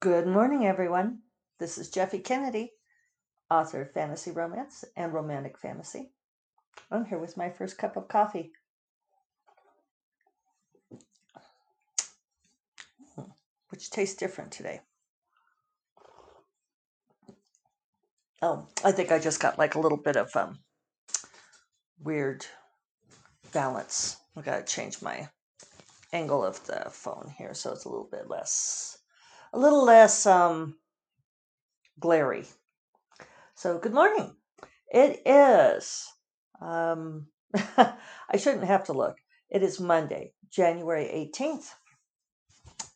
Good morning, everyone. This is Jeffy Kennedy, author of fantasy romance and romantic fantasy. I'm here with my first cup of coffee. Which tastes different today. Oh, I think I just got like a little bit of weird balance. I gotta change my angle of the phone here so it's a little less glary. So good morning. It is, I shouldn't have to look. It is Monday, January 18th.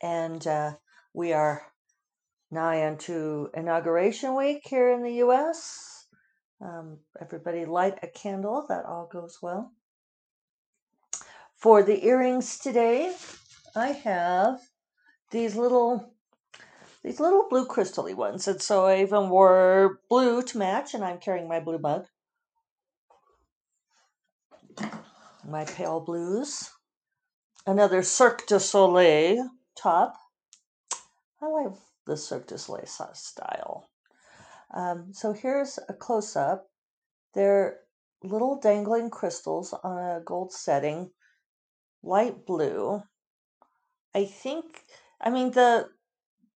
And we are nigh onto Inauguration Week here in the U.S. Everybody light a candle. That all goes well. For the earrings today, I have these little blue crystal-y ones. And so I even wore blue to match, and I'm carrying my blue mug. My pale blues. Another Cirque du Soleil top. I like the Cirque du Soleil style. So here's a close-up. They're little dangling crystals on a gold setting. Light blue. The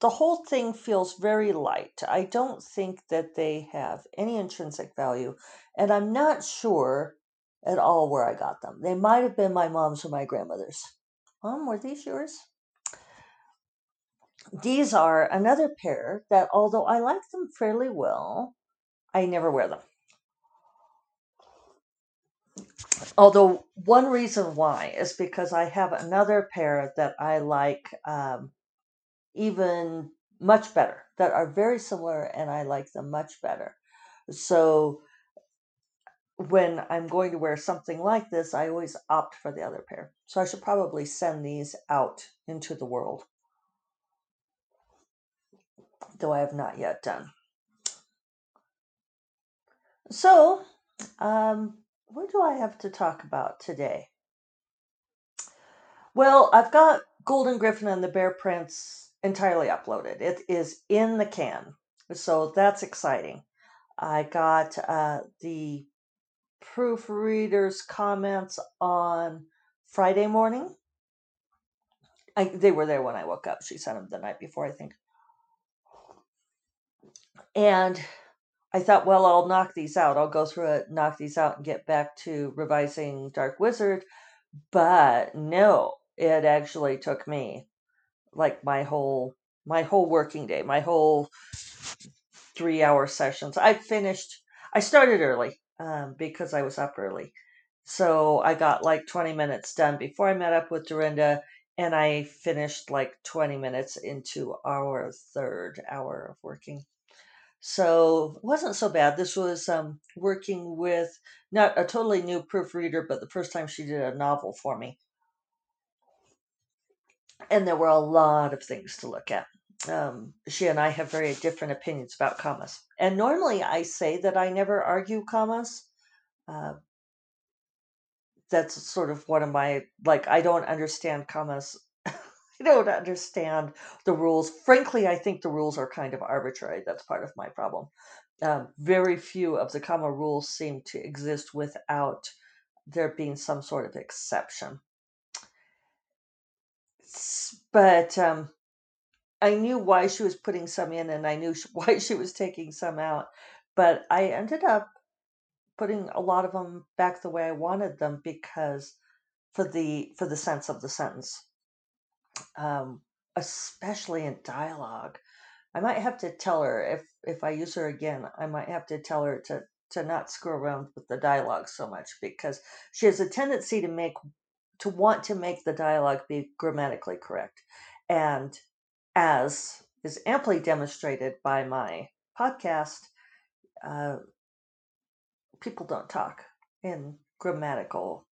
whole thing feels very light. I don't think that they have any intrinsic value, and I'm not sure at all where I got them. They might have been my mom's or my grandmother's. Mom, were these yours? These are another pair that, although I like them fairly well, I never wear them. Although one reason why is because I have another pair that I like, even much better, that are very similar, and I like them much better. So when I'm going to wear something like this, I always opt for the other pair. So I should probably send these out into the world, though I have not yet done. So what do I have to talk about today? Well, I've got Golden Gryphon and the Bear Prince entirely uploaded. It is in the can. So that's exciting. I got the proofreader's comments on Friday morning. They were there when I woke up. She sent them the night before, I think. And I thought, well, I'll knock these out. I'll go through it, knock these out, and get back to revising Dark Wizard. But no, it actually took me like my whole working day, my whole 3-hour sessions. I started early because I was up early. So I got like 20 minutes done before I met up with Dorinda, and I finished like 20 minutes into our third hour of working. So it wasn't so bad. This was working with not a totally new proofreader, but the first time she did a novel for me. And there were a lot of things to look at. She and I have very different opinions about commas. And normally I say that I never argue commas. That's sort of one of my, I don't understand commas. I don't understand the rules. Frankly, I think the rules are kind of arbitrary. That's part of my problem. Very few of the comma rules seem to exist without there being some sort of exception. But I knew why she was putting some in, and I knew why she was taking some out. But I ended up putting a lot of them back the way I wanted them because for the sense of the sentence, especially in dialogue. I might have to tell her if I use her again. I might have to tell her to not screw around with the dialogue so much because she has a tendency to want to make the dialogue be grammatically correct. And as is amply demonstrated by my podcast, people don't talk in grammatically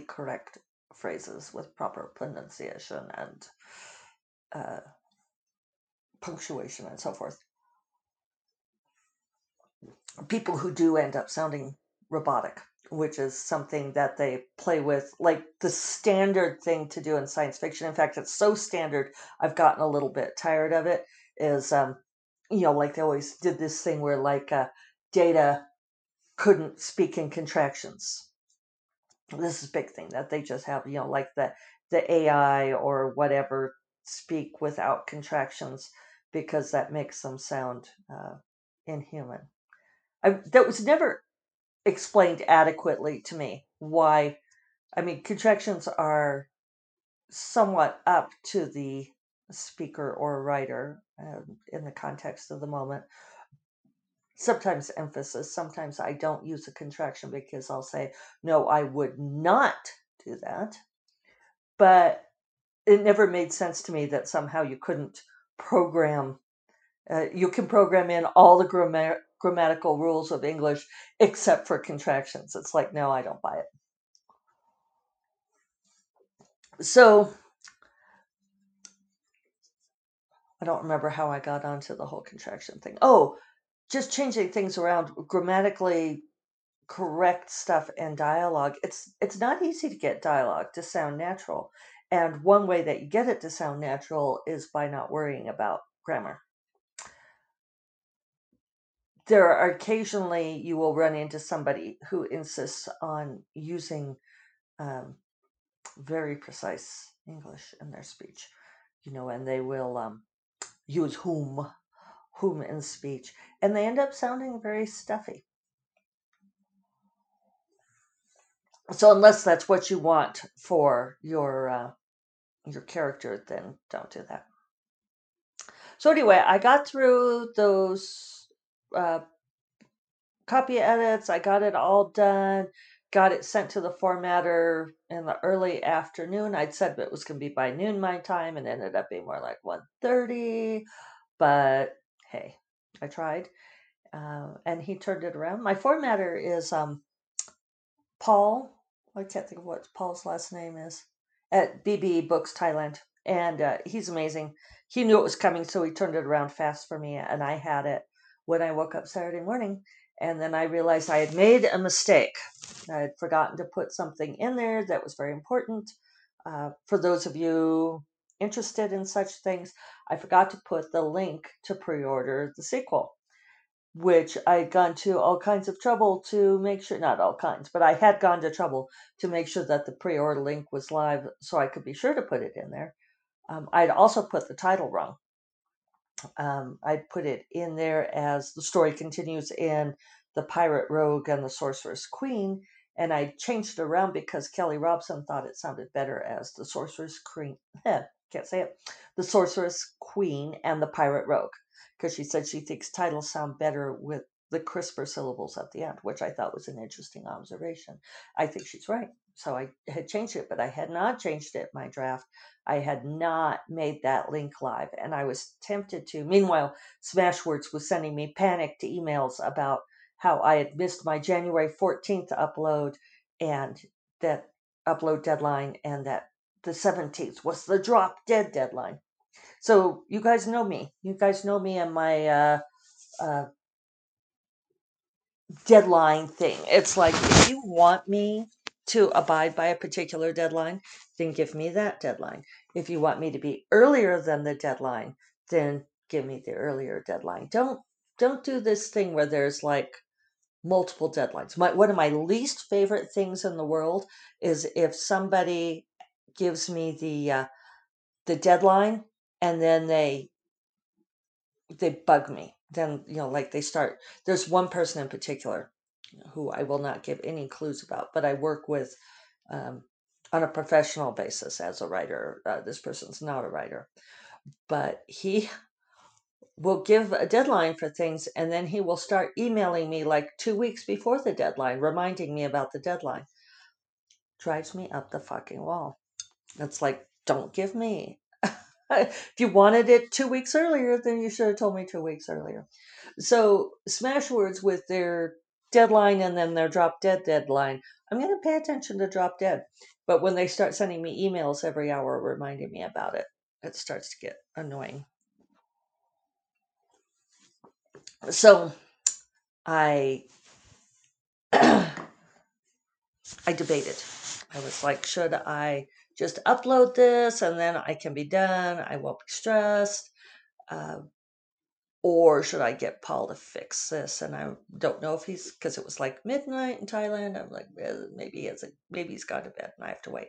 correct phrases with proper pronunciation and punctuation and so forth. People who do end up sounding robotic which is something that they play with, like the standard thing to do in science fiction. In fact, it's so standard, I've gotten a little bit tired of it, is, you know, like they always did this thing where like Data couldn't speak in contractions. This is a big thing that they just have, you know, like the AI or whatever speak without contractions because that makes them sound inhuman. That was never explained adequately to me why. I mean, contractions are somewhat up to the speaker or writer in the context of the moment. Sometimes emphasis, sometimes I don't use a contraction because I'll say, no, I would not do that. But it never made sense to me that somehow you couldn't program. You can program in all the grammatical rules of English except for contractions. It's like, no, I don't buy it. So I don't remember how I got onto the whole contraction thing. Oh, just changing things around, grammatically correct stuff and dialogue. It's not easy to get dialogue to sound natural. And one way that you get it to sound natural is by not worrying about grammar. There are occasionally you will run into somebody who insists on using very precise English in their speech, you know, and they will use whom in speech, and they end up sounding very stuffy. So unless that's what you want for your character, then don't do that. So anyway, I got through those copy edits. I got it all done, got it sent to the formatter in the early afternoon. I'd said it was going to be by noon my time, and ended up being more like 1:30. But hey, I tried, and he turned it around. My formatter is Paul. I can't think of what Paul's last name is, at BB Books Thailand. And he's amazing. He knew it was coming, so he turned it around fast for me, and I had it when I woke up Saturday morning. And then I realized I had made a mistake. I had forgotten to put something in there that was very important. For those of you interested in such things, I forgot to put the link to pre-order the sequel, which I'd gone to all kinds of trouble to make sure, not all kinds, but I had gone to trouble to make sure that the pre-order link was live so I could be sure to put it in there. I'd also put the title wrong. I'd put it in there as The Story Continues in The Pirate Rogue and the Sorceress Queen, and I changed it around because Kelly Robson thought it sounded better as The Sorceress Queen. Can't say it. The Sorceress Queen and the Pirate Rogue, because she said she thinks titles sound better with the crisper syllables at the end, which I thought was an interesting observation. I think she's right. So I had changed it, but I had not changed it in my draft. I had not made that link live, and I was tempted to. Meanwhile, Smashwords was sending me panicked emails about how I had missed my January 14th upload and that upload deadline, and that the 17th was the drop dead deadline. So you guys know me. You guys know me and my deadline thing. It's like, if you want me to abide by a particular deadline, then give me that deadline. If you want me to be earlier than the deadline, then give me the earlier deadline. Don't do this thing where there's like multiple deadlines. One of my least favorite things in the world is if somebody gives me the deadline and then they bug me. Then, you know, like they start, there's one person in particular who I will not give any clues about, but I work with on a professional basis as a writer. This person's not a writer, but he will give a deadline for things, and then he will start emailing me like 2 weeks before the deadline, reminding me about the deadline. Drives me up the fucking wall. It's like, don't give me. If you wanted it 2 weeks earlier, then you should have told me 2 weeks earlier. So Smashwords, with their deadline and then their drop dead deadline, I'm going to pay attention to drop dead. But when they start sending me emails every hour reminding me about it, it starts to get annoying. So I I debated. I was like, should I just upload this and then I can be done? I won't be stressed. Or should I get Paul to fix this? And I don't know if he's, because it was like midnight in Thailand. I'm like, maybe he's gone to bed and I have to wait.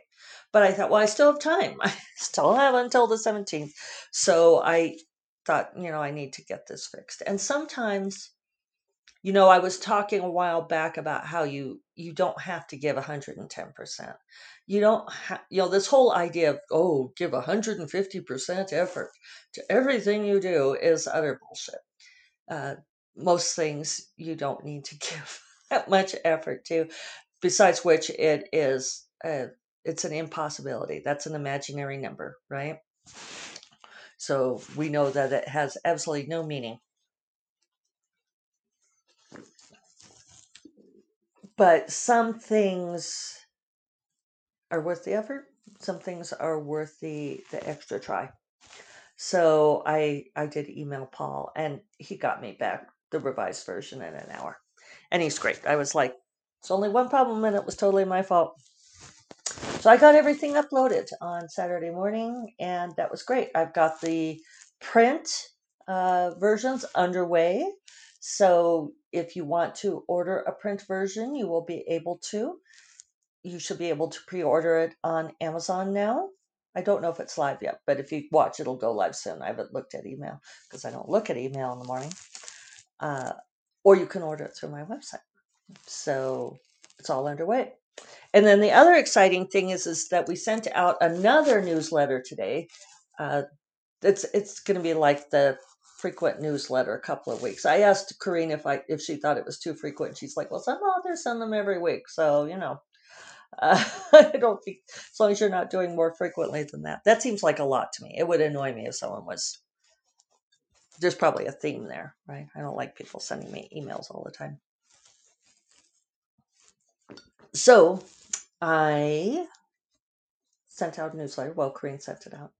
But I thought, well, I still have time. I still have until the 17th. So I thought, I need to get this fixed. And sometimes, I was talking a while back about how you don't have to give 110%. You don't have, this whole idea of, give 150% effort to everything you do is utter bullshit. Most things you don't need to give that much effort to, besides which it is, it's an impossibility. That's an imaginary number, right? So we know that it has absolutely no meaning. But some things are worth the effort. Some things are worth the extra try. So I did email Paul, and he got me back the revised version in an hour. And he's great. I was like, it's only one problem, and it was totally my fault. So I got everything uploaded on Saturday morning, and that was great. I've got the print versions underway. So if you want to order a print version, you will be able to. You should be able to pre-order it on Amazon now. I don't know if it's live yet, but if you watch, it'll go live soon. I haven't looked at email because I don't look at email in the morning. Or you can order it through my website. So it's all underway. And then the other exciting thing is that we sent out another newsletter today. It's going to be like the frequent newsletter a couple of weeks. I asked Corinne if she thought it was too frequent. She's like, well, some authors send them every week. So, I don't think, as long as you're not doing more frequently than that. That seems like a lot to me. It would annoy me if someone was, there's probably a theme there, right? I don't like people sending me emails all the time. So I sent out a newsletter. Well, Corinne sent it out.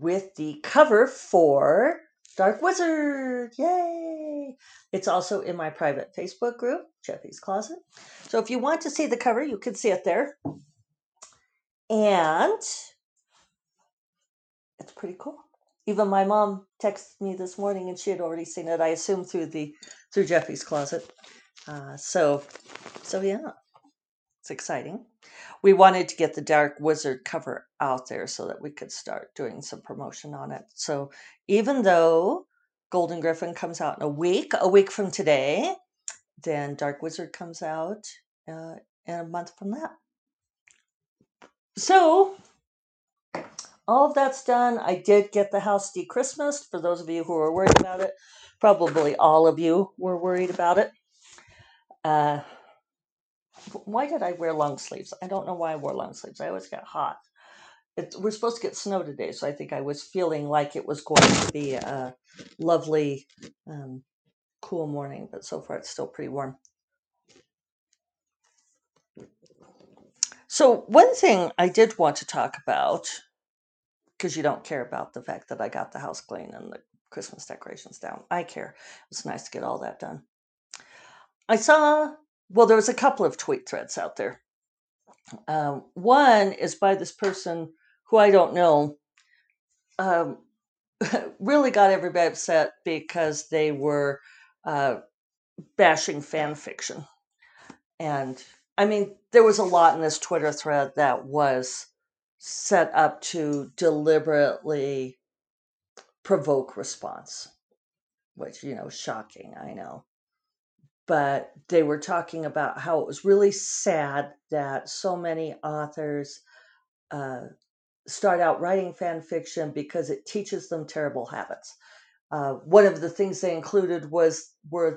With the cover for Dark Wizard. Yay! It's also in my private Facebook group, Jeffy's Closet. So if you want to see the cover, you can see it there. And it's pretty cool. Even my mom texted me this morning and she had already seen it, I assume, through Jeffy's Closet. So yeah. It's exciting. We wanted to get the Dark Wizard cover out there so that we could start doing some promotion on it. So even though Golden Gryphon comes out in a week from today, then Dark Wizard comes out in a month from that. So all of that's done. I did get the house de-Christmased. For those of you who were worried about it, probably all of you were worried about it. Why did I wear long sleeves? I don't know why I wore long sleeves. I always get hot. We're supposed to get snow today, so I think I was feeling like it was going to be a lovely, cool morning. But so far, it's still pretty warm. So one thing I did want to talk about, because you don't care about the fact that I got the house clean and the Christmas decorations down. I care. It's nice to get all that done. Well, there was a couple of tweet threads out there. One is by this person who I don't know, really got everybody upset because they were bashing fan fiction. And I mean, there was a lot in this Twitter thread that was set up to deliberately provoke response, which, shocking, I know. But they were talking about how it was really sad that so many authors start out writing fan fiction because it teaches them terrible habits. One of the things they included were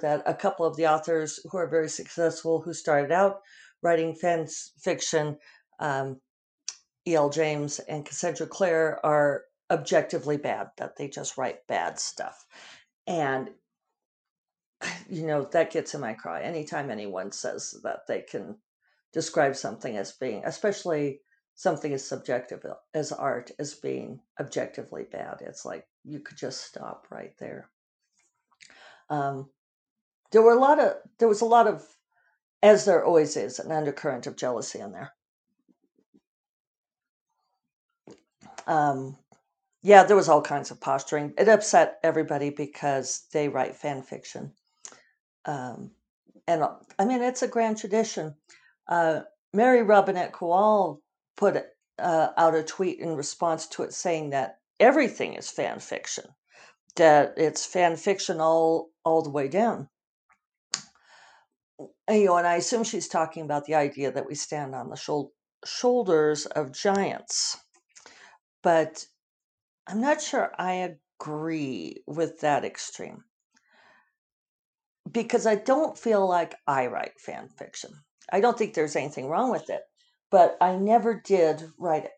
that a couple of the authors who are very successful who started out writing fan fiction, E.L. James and Cassandra Clare, are objectively bad, that they just write bad stuff. And that gets in my cry. Anytime anyone says that they can describe something as being, especially something as subjective as art, as being objectively bad, it's like you could just stop right there. There was a lot of as there always is an undercurrent of jealousy in there. Yeah, there was all kinds of posturing. It upset everybody because they write fan fiction. And I mean, it's a grand tradition. Mary Robinette Kowal put out a tweet in response to it saying that everything is fan fiction, that it's fan fiction all the way down. You know, and I assume she's talking about the idea that we stand on the shoulders of giants. But I'm not sure I agree with that extreme, because I don't feel like I write fan fiction. I don't think there's anything wrong with it, but I never did write it.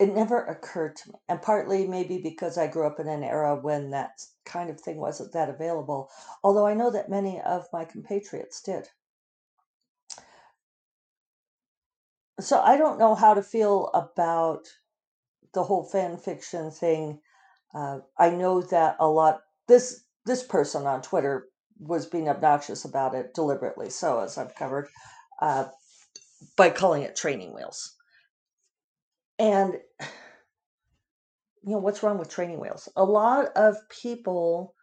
It never occurred to me, and partly maybe because I grew up in an era when that kind of thing wasn't that available, although I know that many of my compatriots did. So I don't know how to feel about the whole fan fiction thing. I know that a lot, this person on Twitter was being obnoxious about it deliberately, so as I've covered, by calling it training wheels. And, you know, what's wrong with training wheels? A lot of people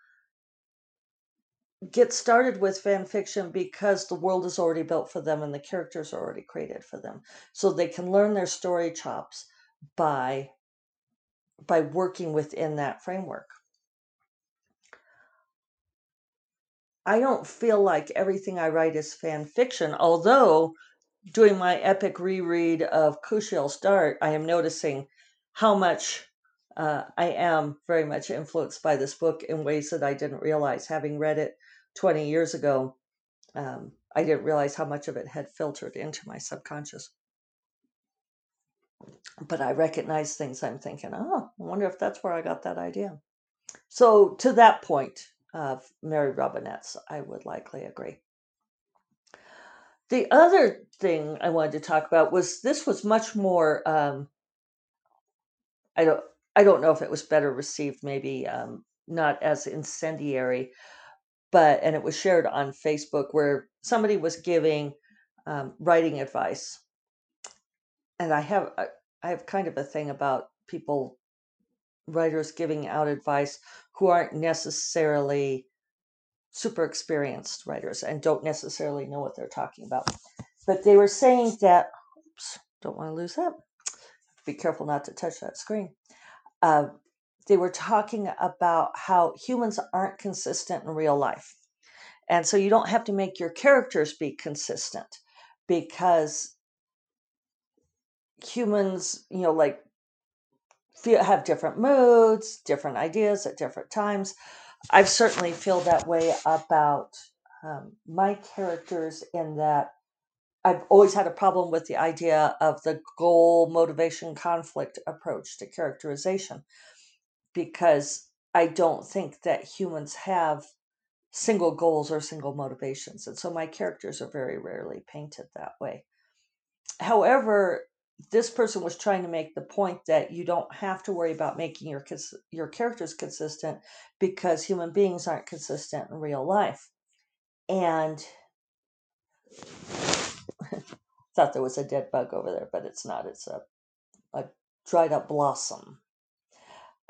get started with fan fiction because the world is already built for them and the characters are already created for them. So they can learn their story chops by working within that framework. I don't feel like everything I write is fan fiction, although doing my epic reread of Kushiel's Dart, I am noticing how much I am very much influenced by this book in ways that I didn't realize. Having read it 20 years ago, I didn't realize how much of it had filtered into my subconscious. But I recognize things I'm thinking, oh, I wonder if that's where I got that idea. So to that point, Mary Robinette's, I would likely agree. The other thing I wanted to talk about was this was much more, I don't know if it was better received, maybe not as incendiary, and it was shared on Facebook where somebody was giving writing advice. And I have kind of a thing about people, writers giving out advice who aren't necessarily super experienced writers and don't necessarily know what they're talking about. But they were saying that, oops, don't want to lose that. Be careful not to touch that screen. They were talking about how humans aren't consistent in real life. And so you don't have to make your characters be consistent, because humans, you know, like have different moods, different ideas at different times. I've certainly feel that way about my characters, in that I've always had a problem with the idea of the goal, motivation, conflict approach to characterization, because I don't think that humans have single goals or single motivations. And so my characters are very rarely painted that way. However, this person was trying to make the point that you don't have to worry about making your characters consistent, because human beings aren't consistent in real life. And thought there was a dead bug over there, but it's not. It's a dried up blossom.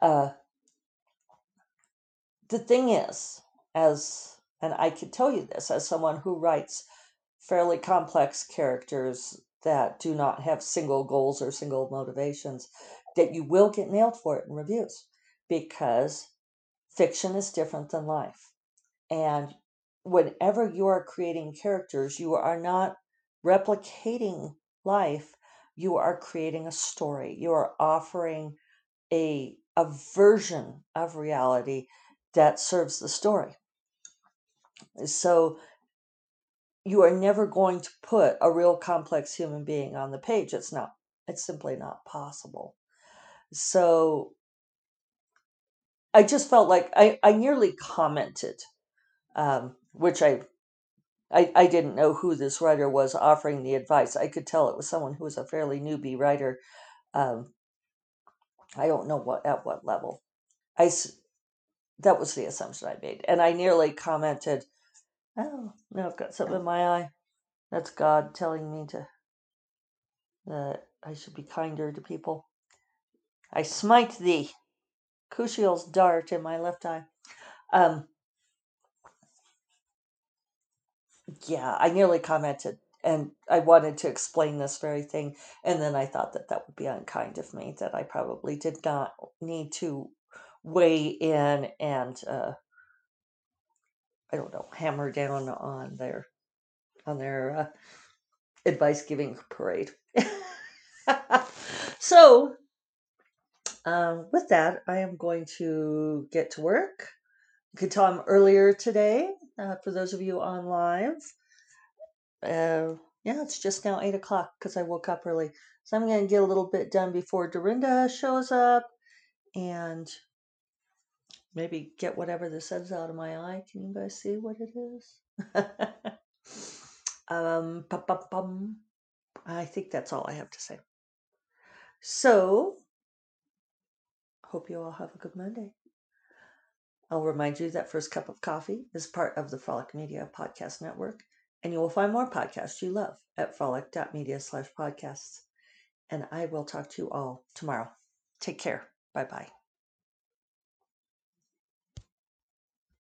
The thing is, and I can tell you this as someone who writes fairly complex characters that do not have single goals or single motivations, that you will get nailed for it in reviews, because fiction is different than life. And whenever you are creating characters, you are not replicating life, you are creating a story. You are offering a version of reality that serves the story. So you are never going to put a real complex human being on the page. It's simply not possible. So I just felt like I nearly commented, which I didn't know who this writer was offering the advice. I could tell it was someone who was a fairly newbie writer. I don't know at what level. That was the assumption I made. And I nearly commented, Oh, no, I've got something in my eye. That's God telling me that I should be kinder to people. I smite thee. Kushiel's dart in my left eye. Yeah, I nearly commented, and I wanted to explain this very thing, and then I thought that would be unkind of me, that I probably did not need to weigh in and, I don't know, hammer down on their advice-giving parade. So, with that, I am going to get to work. You could tell I'm earlier today, for those of you on live. Yeah, it's just now 8 o'clock because I woke up early. So I'm going to get a little bit done before Dorinda shows up and maybe get whatever this is out of my eye. Can you guys see what it is? I think that's all I have to say. So, hope you all have a good Monday. I'll remind you that First Cup of Coffee is part of the Frolic Media Podcast Network, and you will find more podcasts you love at frolic.media/podcasts. And I will talk to you all tomorrow. Take care. Bye-bye.